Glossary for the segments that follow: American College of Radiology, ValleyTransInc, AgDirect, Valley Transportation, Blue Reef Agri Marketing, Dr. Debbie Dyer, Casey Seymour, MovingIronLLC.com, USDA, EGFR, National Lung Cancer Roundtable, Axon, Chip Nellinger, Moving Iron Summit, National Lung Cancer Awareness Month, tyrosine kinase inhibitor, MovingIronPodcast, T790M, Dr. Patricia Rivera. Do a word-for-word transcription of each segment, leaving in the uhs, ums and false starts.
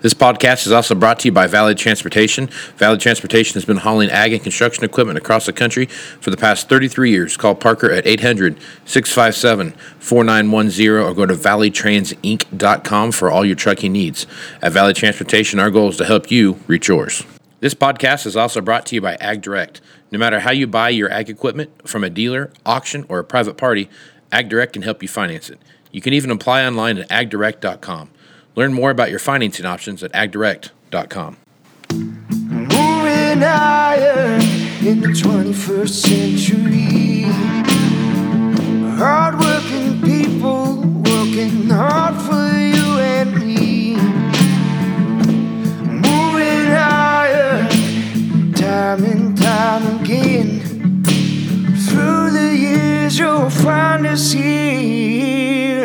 This podcast is also brought to you by Valley Transportation. Valley Transportation has been hauling ag and construction equipment across the country for the past thirty-three years. Call Parker at eight hundred, six five seven, four nine one zero or go to valley trans inc dot com for all your trucking needs. At Valley Transportation, our goal is to help you reach yours. This podcast is also brought to you by AgDirect. No matter how you buy your ag equipment, from a dealer, auction, or a private party, AgDirect can help you finance it. You can even apply online at ag direct dot com. Learn more about your financing options at ag direct dot com. Moving iron in the twenty-first century. Hard-working people working hard for you and me. Moving iron, time and time again. Through the years you'll find us here.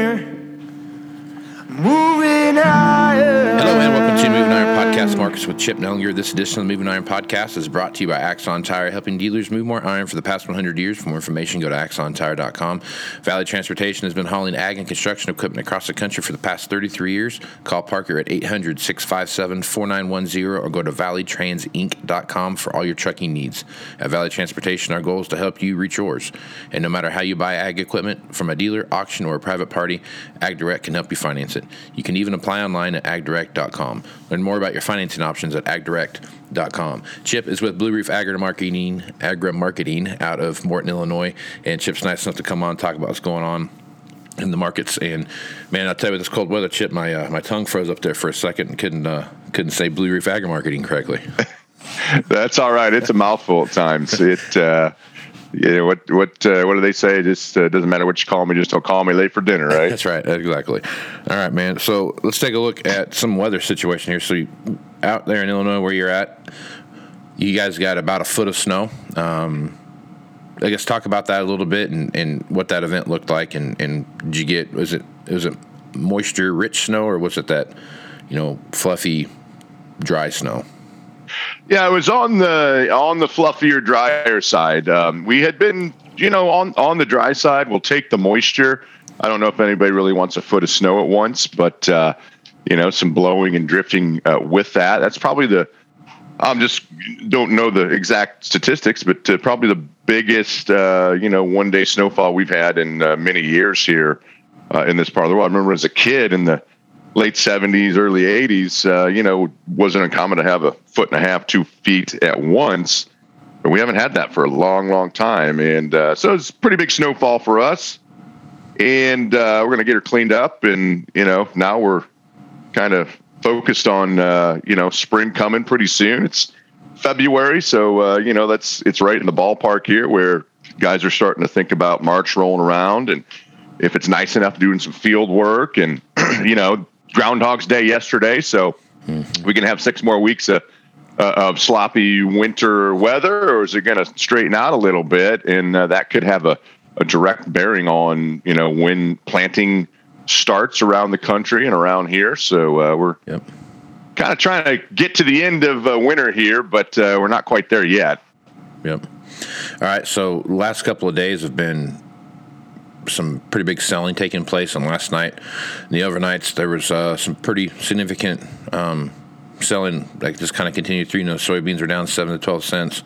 Moving Iron. Hello and welcome to Moving Iron Podcast. Marcus with Chip Nellinger. This edition of the Moving Iron Podcast is brought to you by Axon Tire, helping dealers move more iron for the past one hundred years. For more information, go to axon tire dot com. Valley Transportation has been hauling ag and construction equipment across the country for the past thirty-three years. Call Parker at eight hundred, six five seven, four nine one zero or go to valley trans inc dot com for all your trucking needs. At Valley Transportation, our goal is to help you reach yours. And no matter how you buy ag equipment, from a dealer, auction, or a private party, AgDirect can help you finance it. You can even apply online at ag direct dot com. Learn more about your financing options at ag direct dot com. Chip is with Blue Reef Agri Marketing, Agri Marketing out of Morton, Illinois, and Chip's nice enough to come on and talk about what's going on in the markets. And man, I'll tell you, this cold weather, Chip, my uh, my tongue froze up there for a second and couldn't uh, couldn't say Blue Reef Agri Marketing correctly. That's all right. It's a mouthful at times. It. Uh... Yeah, what what uh, what do they say? It just uh, doesn't matter what you call me, just don't call me late for dinner, right? That's right, exactly. All right, man. So let's take a look at some weather situation here. So you, out there in Illinois, where you're at, you guys got about a foot of snow. Um, I guess talk about that a little bit and, and what that event looked like. And, and did you get was it was it moisture rich snow, or was it that, you know, fluffy dry snow? Yeah, it was on the on the fluffier, drier side. Um, we had been, you know, on, on the dry side. We'll take the moisture. I don't know if anybody really wants a foot of snow at once, but, uh, you know, some blowing and drifting uh, with that. That's probably the I'm just don't know the exact statistics, but uh, probably the biggest, uh, you know, one day snowfall we've had in uh, many years here uh, in this part of the world. I remember as a kid in the late seventies, early eighties, uh, you know, wasn't uncommon to have a foot and a half, two feet at once. But we haven't had that for a long, long time. And uh, so it's a pretty big snowfall for us. And uh, we're going to get her cleaned up. And, you know, now we're kind of focused on, uh, you know, spring coming pretty soon. It's February. So, uh, you know, that's it's right in the ballpark here where guys are starting to think about March rolling around. And if it's nice enough, doing some field work and, you know, Groundhog's Day yesterday, so mm-hmm. we can have six more weeks of, uh, of sloppy winter weather, or is it going to straighten out a little bit? And uh, that could have a, a direct bearing on, you know, when planting starts around the country and around here. So uh, we're yep. kind of trying to get to the end of uh, winter here, but uh, we're not quite there yet. Yep. All right. So last couple of days have been some pretty big selling taking place, and last night in the overnights there was uh, some pretty significant um, selling that just kind of continued through. You know, soybeans were down seven to twelve cents,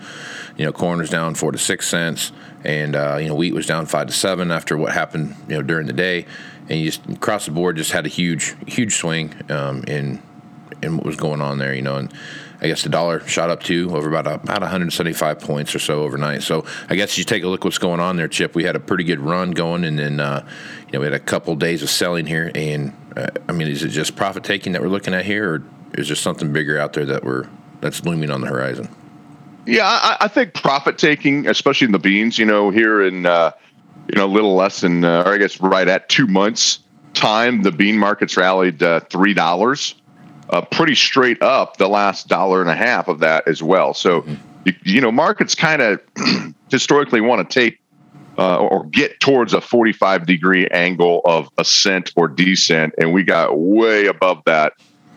you know, corn was down four to six cents, and uh, you know, wheat was down five to seven after what happened, you know, during the day. And you just across the board just had a huge huge swing um, in in what was going on there, you know. And I guess the dollar shot up to over about about one hundred seventy-five points or so overnight. So I guess you take a look what's going on there, Chip. We had a pretty good run going, and then uh, you know, we had a couple days of selling here. And uh, I mean, is it just profit taking that we're looking at here, or is there something bigger out there that we're that's looming on the horizon? Yeah, I, I think profit taking, especially in the beans. You know, here in uh, you know, a little less than, uh, or I guess right at two months time, the bean market's rallied uh, three dollars. Uh, pretty straight up the last dollar and a half of that as well. So, you, you know, markets kind of historically want to take uh, or get towards a forty-five degree angle of ascent or descent. And we got way above that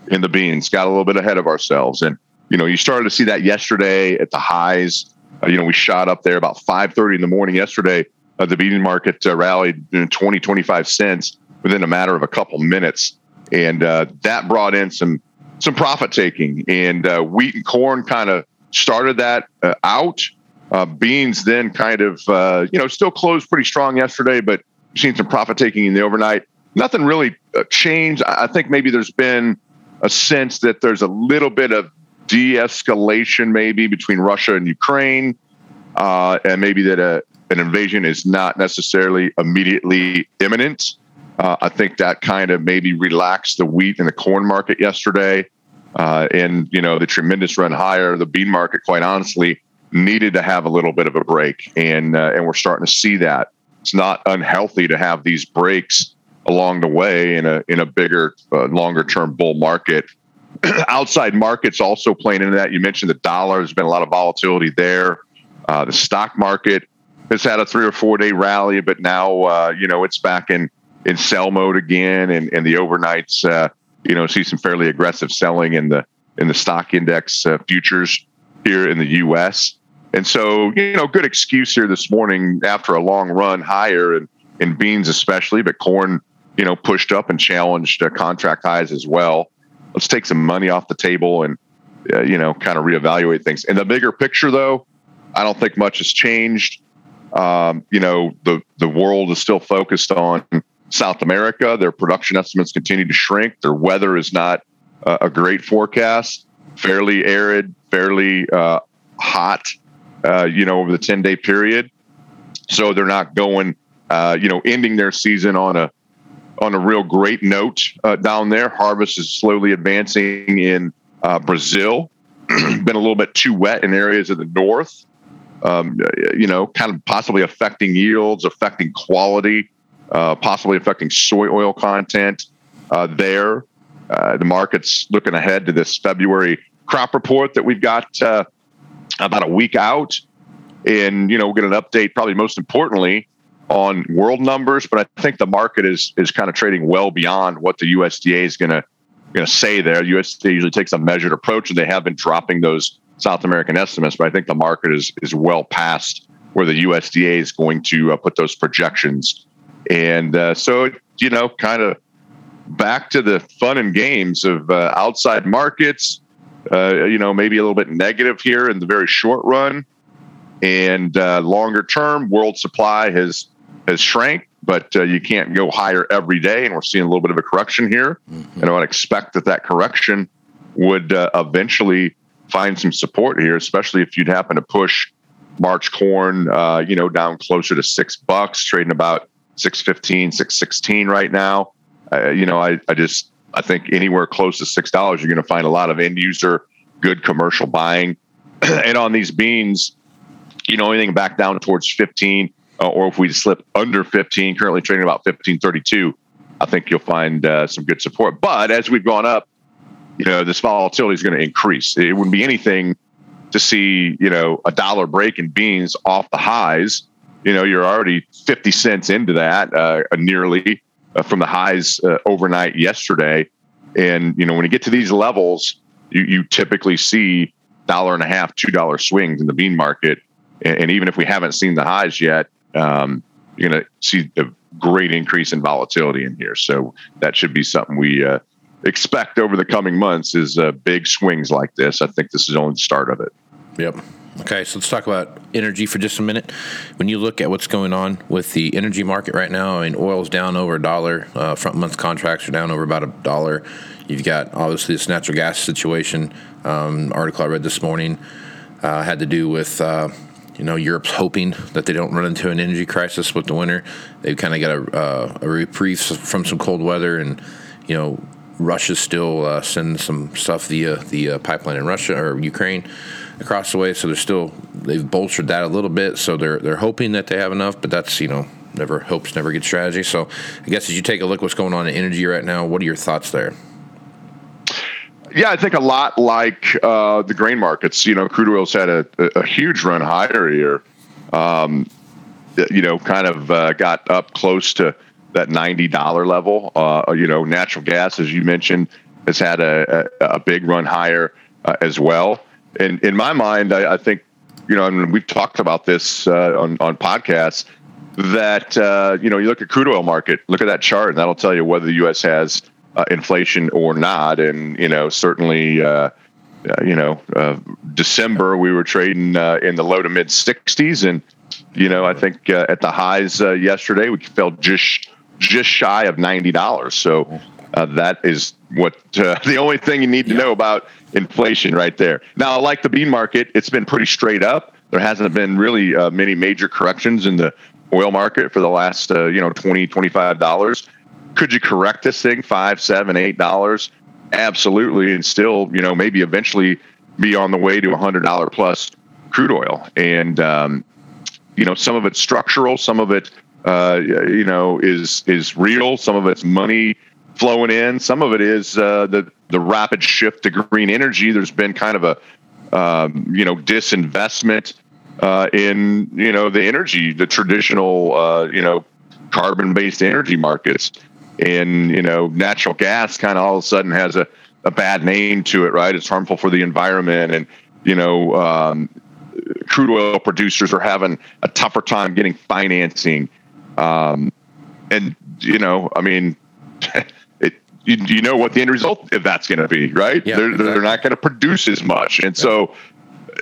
in the beans, got a little bit ahead of ourselves. And, you know, you started to see that yesterday at the highs. Uh, you know, we shot up there about five thirty in the morning yesterday. Uh, the bean market uh, rallied twenty, twenty-five cents within a matter of a couple minutes. And uh, that brought in some some profit taking. And uh, wheat and corn kind of started that uh, out. Uh, beans then kind of, uh, you know, still closed pretty strong yesterday, but we've seen some profit taking in the overnight. Nothing really changed. I think maybe there's been a sense that there's a little bit of de-escalation maybe between Russia and Ukraine, uh, and maybe that a, an invasion is not necessarily immediately imminent. Uh, I think that kind of maybe relaxed the wheat and the corn market yesterday. Uh, and, you know, the tremendous run higher, the bean market, quite honestly, needed to have a little bit of a break. And uh, and we're starting to see that. It's not unhealthy to have these breaks along the way in a in a bigger, uh, longer-term bull market. Outside markets also playing into that. You mentioned the dollar. There's been a lot of volatility there. Uh, the stock market has had a three- or four-day rally, but now, uh, you know, it's back in, in sell mode again, and, and the overnights, uh, you know, see some fairly aggressive selling in the in the stock index uh, futures here in the U S. And so, you know, good excuse here this morning after a long run higher, and in beans especially, but corn, you know, pushed up and challenged uh, contract highs as well. Let's take some money off the table and, uh, you know, kind of reevaluate things. In the bigger picture, though, I don't think much has changed. Um, you know, the, the world is still focused on South America. Their production estimates continue to shrink. Their weather is not uh, a great forecast. Fairly arid, fairly uh, hot, uh, you know, over the ten-day period. So they're not going, uh, you know, ending their season on a on a real great note uh, down there. Harvest is slowly advancing in uh, Brazil. Been a little bit too wet in areas of the north, um, you know, kind of possibly affecting yields, affecting quality, uh, possibly affecting soy oil content uh, there. Uh, the market's looking ahead to this February crop report that we've got uh, about a week out. And, you know, we'll get an update, probably most importantly, on world numbers. But I think the market is is kind of trading well beyond what the U S D A is going to going to say there. U S D A usually takes a measured approach, and they have been dropping those South American estimates. But I think the market is is well past where the U S D A is going to uh, put those projections. And uh, so, you know, kind of back to the fun and games of uh, outside markets, uh, you know, maybe a little bit negative here in the very short run, and uh, longer term world supply has has shrank, but uh, you can't go higher every day. And we're seeing a little bit of a correction here. Mm-hmm. And I would expect that that correction would uh, eventually find some support here, especially if you'd happen to push March corn, uh, you know, down closer to six bucks, trading about six fifteen, six sixteen right now. Uh, you know, I, I just, I think anywhere close to six dollars, you're going to find a lot of end user, good commercial buying. And on these beans, you know, anything back down towards fifteen, uh, or if we slip under fifteen, currently trading about fifteen thirty-two, I think you'll find uh, some good support. But as we've gone up, you know, this volatility is going to increase. It wouldn't be anything to see, you know, a dollar break in beans off the highs. You know, you're already fifty cents into that, uh, nearly. Uh, from the highs uh, overnight yesterday. And, you know, when you get to these levels, you, you typically see dollar and a half, two dollar swings in the bean market. And, and even if we haven't seen the highs yet, um, you're going to see a great increase in volatility in here. So that should be something we uh, expect over the coming months is uh, big swings like this. I think this is only the start of it. Yep. Okay, so let's talk about energy for just a minute. When you look at what's going on with the energy market right now, I mean, oil's down over a dollar. Uh, front month contracts are down over about a dollar. You've got, obviously, this natural gas situation. Um, article I read this morning uh, had to do with, uh, you know, Europe's hoping that they don't run into an energy crisis with the winter. They've kind of got a, uh, a reprieve from some cold weather, and, you know, Russia's still uh, sending some stuff via the uh, pipeline in Russia or Ukraine across the way, so they're still they've bolstered that a little bit. So they're they're hoping that they have enough, but that's, you know, never hopes, never good strategy. So I guess as you take a look what's going on in energy right now, what are your thoughts there? Yeah, I think a lot like uh, the grain markets. You know, crude oil's had a, a huge run higher here. Um, you know, kind of uh, got up close to that ninety dollar level. Uh, you know, natural gas, as you mentioned, has had a, a, a big run higher uh, as well. And in my mind, I, I think, you know, and we've talked about this uh, on, on podcasts, that, uh, you know, you look at crude oil market, look at that chart, and that'll tell you whether the U S has uh, inflation or not. And, you know, certainly, uh, uh, you know, uh, December, we were trading uh, in the low to mid sixties. And, you know, I think uh, at the highs uh, yesterday, we fell just just shy of ninety dollars. So uh, that is what uh, the only thing you need to know about inflation right there. Now, like the bean market, it's been pretty straight up. There hasn't been really uh, many major corrections in the oil market for the last, uh, you know, twenty, twenty-five dollars. Could you correct this thing five, seven, eight dollars? Absolutely. And still, you know, maybe eventually be on the way to a hundred dollar plus crude oil. And, um, you know, some of it's structural, some of it, uh, you know, is, is real. Some of it's money flowing in. Some of it is, uh, the, the rapid shift to green energy. There's been kind of a, um, you know, disinvestment, uh, in, you know, the energy, the traditional, uh, you know, carbon-based energy markets. And, you know, natural gas kind of all of a sudden has a, a bad name to it, right? It's harmful for the environment. And, you know, um, crude oil producers are having a tougher time getting financing. Um, and, you know, I mean, it, you, you know what the end result of that's going to be, right? Yeah, they're, exactly. they're not going to produce as much. And yeah. so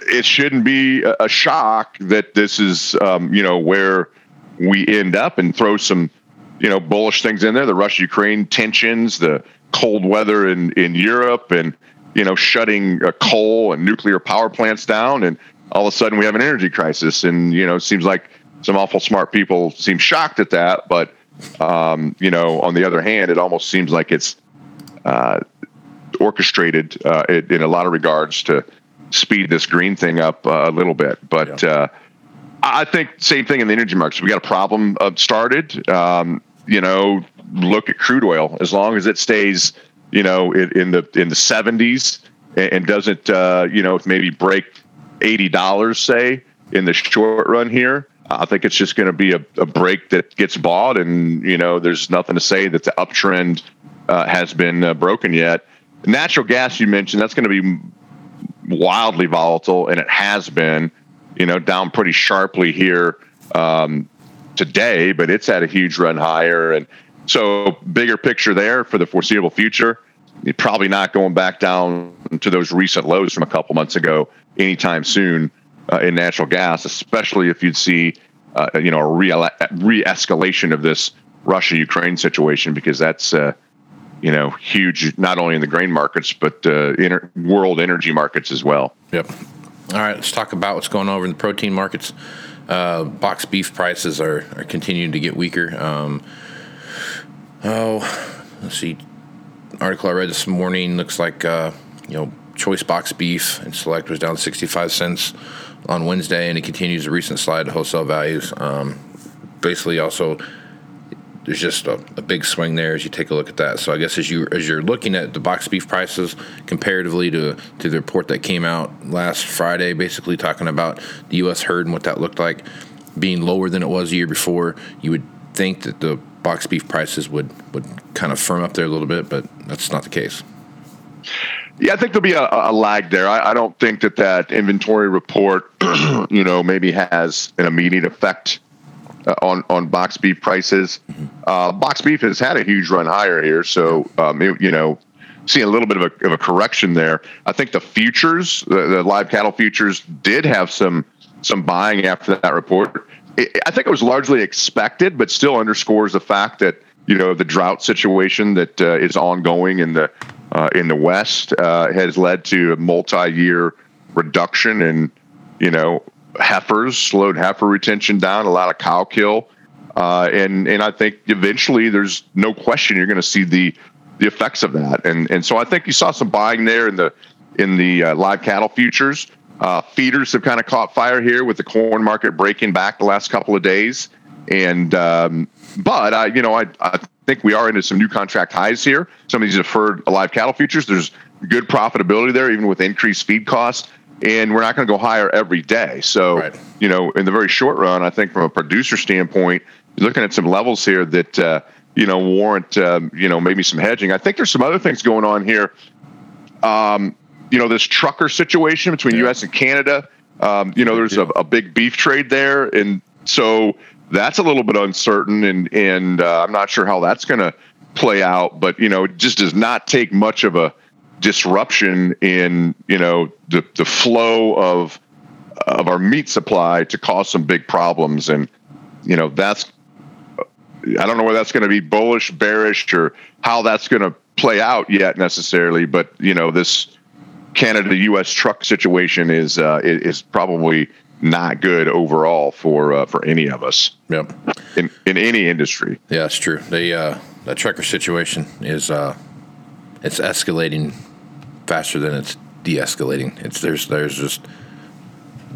it shouldn't be a shock that this is, um, you know, where we end up, and throw some, you know, bullish things in there, the Russia-Ukraine tensions, the cold weather in, in Europe, and, you know, shutting uh, coal and nuclear power plants down. And all of a sudden we have an energy crisis. And, you know, it seems like some awful smart people seem shocked at that. But, um, you know, on the other hand, it almost seems like it's uh, orchestrated uh, it, in a lot of regards to speed this green thing up uh, a little bit. But yeah. uh, I think same thing in the energy markets. We got a problem uh, started. Um, you know, look at crude oil. As long as it stays, you know, in, in the in the seventies and, and doesn't, uh, you know, maybe break eighty dollars, say, in the short run here, I think it's just going to be a, a break that gets bought. And, you know, there's nothing to say that the uptrend uh, has been uh, broken yet. Natural gas, you mentioned, that's going to be wildly volatile, and it has been, you know, down pretty sharply here um, today, but it's had a huge run higher. And so bigger picture there for the foreseeable future, you're probably not going back down to those recent lows from a couple months ago anytime soon uh, in natural gas, especially if you'd see, uh, you know, a re- re-escalation of this Russia-Ukraine situation, because that's, uh, you know, huge, not only in the grain markets, but uh, inter- world energy markets as well. Yep. All right, let's talk about what's going on over in the protein markets. Uh, box beef prices are, are continuing to get weaker. Um, oh, let's see. Article I read this morning looks like, uh, you know, choice box beef and select was down sixty-five cents on Wednesday, and it continues a recent slide to wholesale values. Um, basically, also, there's just a, a big swing there as you take a look at that. So I guess as you as you're looking at the box beef prices comparatively to to the report that came out last Friday, basically talking about the U S herd and what that looked like being lower than it was the year before, you would think that the box beef prices would would kind of firm up there a little bit, but that's not the case. Yeah, I think there'll be a, a lag there. I, I don't think that that inventory report, you know, maybe has an immediate effect Uh, on on box beef prices. Uh, box beef has had a huge run higher here, so um, it, you know, seeing a little bit of a, of a correction there. I think the futures, the, the live cattle futures, did have some some buying after that report. It, I think it was largely expected, but still underscores the fact that, you know, the drought situation that uh, is ongoing in the uh, in the West uh, has led to a multi-year reduction in, you know, heifers, slowed heifer retention down, a lot of cow kill. Uh, and, and I think eventually there's no question you're going to see the, the effects of that. And, and so I think you saw some buying there in the, in the uh, live cattle futures. Uh, feeders have kind of caught fire here with the corn market breaking back the last couple of days. And, um, but I, you know, I, I think we are into some new contract highs here. Some of these deferred live cattle futures, there's good profitability there, even with increased feed costs. and we're not going to go higher every day. So, right. you know, in the very short run, I think from a producer standpoint, you're looking at some levels here that, uh, you know, warrant, um, you know, maybe some hedging. I think there's some other things going on here. Um, you know, this trucker situation between yeah. U S and Canada, um, you know, there's a, a big beef trade there. And so that's a little bit uncertain, and, and uh, I'm not sure how that's going to play out, but, you know, it just does not take much of a disruption in, you know, the, the flow of of our meat supply to cause some big problems. And, you know, that's, I don't know whether that's going to be bullish, bearish, or how that's going to play out yet necessarily, but, you know, this Canada U S truck situation is uh, is probably not good overall for uh, for any of us. Yep. In in any industry. Yeah, it's true. The uh, the trucker situation is uh, it's escalating faster than it's de-escalating. It's there's there's just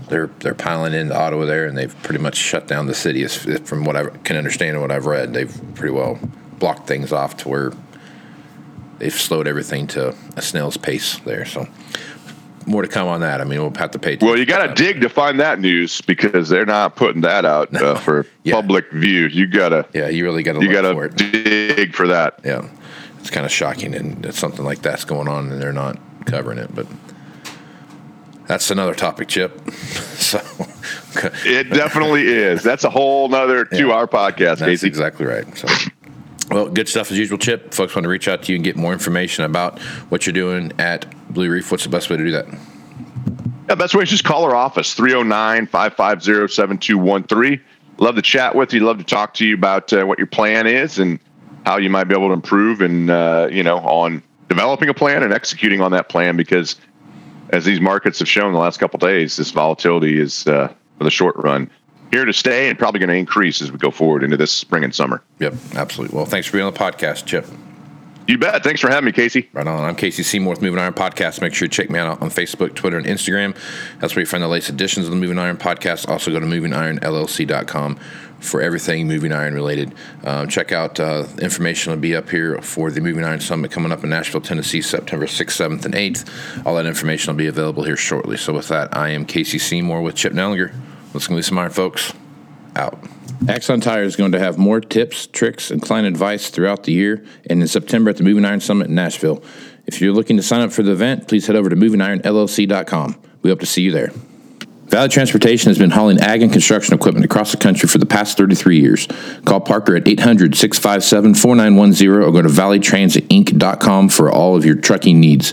they're they're piling into Ottawa there, and they've pretty much shut down the city. As, from what I can understand and what I've read, they've pretty well blocked things off to where they've slowed everything to a snail's pace there. So more to come on that. I mean, we'll have to pay attention. Well, you got to dig to find that news, because they're not putting that out no. uh, for yeah. public view. You gotta, yeah, you really gotta, you look gotta for it. dig for that. Yeah. It's kind of shocking. And it's something like that's going on and they're not covering it, but that's another topic, Chip. So it definitely is. That's a whole nother yeah. two hour podcast. That's Casey. Exactly right. So, well, good stuff as usual, Chip. Folks want to reach out to you and get more information about what you're doing at Blue Reef. What's the best way to do that? Yeah, best way is just call our office, three oh nine, five five zero, seven two one three. Love to chat with you. Love to talk to you about uh, what your plan is and how you might be able to improve and, uh, you know, on developing a plan and executing on that plan, because as these markets have shown the last couple of days, this volatility is, uh, for the short run, here to stay and probably going to increase as we go forward into this spring and summer. Yep, absolutely. Well, thanks for being on the podcast, Chip. You bet. Thanks for having me, Casey. Right on. I'm Casey Seymour with Moving Iron Podcast. Make sure you check me out on Facebook, Twitter, and Instagram. That's where you find the latest editions of the Moving Iron Podcast. Also go to Moving Iron L L C dot com for everything Moving Iron related. Um, check out uh, information will be up here for the Moving Iron Summit coming up in Nashville, Tennessee, September sixth, seventh, and eighth. All that information will be available here shortly. So with that, I am Casey Seymour with Chip Nellinger. Let's go with some iron, folks. Out. Axon Tire is going to have more tips, tricks, and client advice throughout the year, and in September at the Moving Iron Summit in Nashville. If you're looking to sign up for the event, please head over to Moving Iron L L C dot com. We hope to see you there. Valley Transportation has been hauling ag and construction equipment across the country for the past thirty-three years. Call Parker at eight hundred, six five seven, four nine one zero or go to Valley Transit Inc dot com for all of your trucking needs.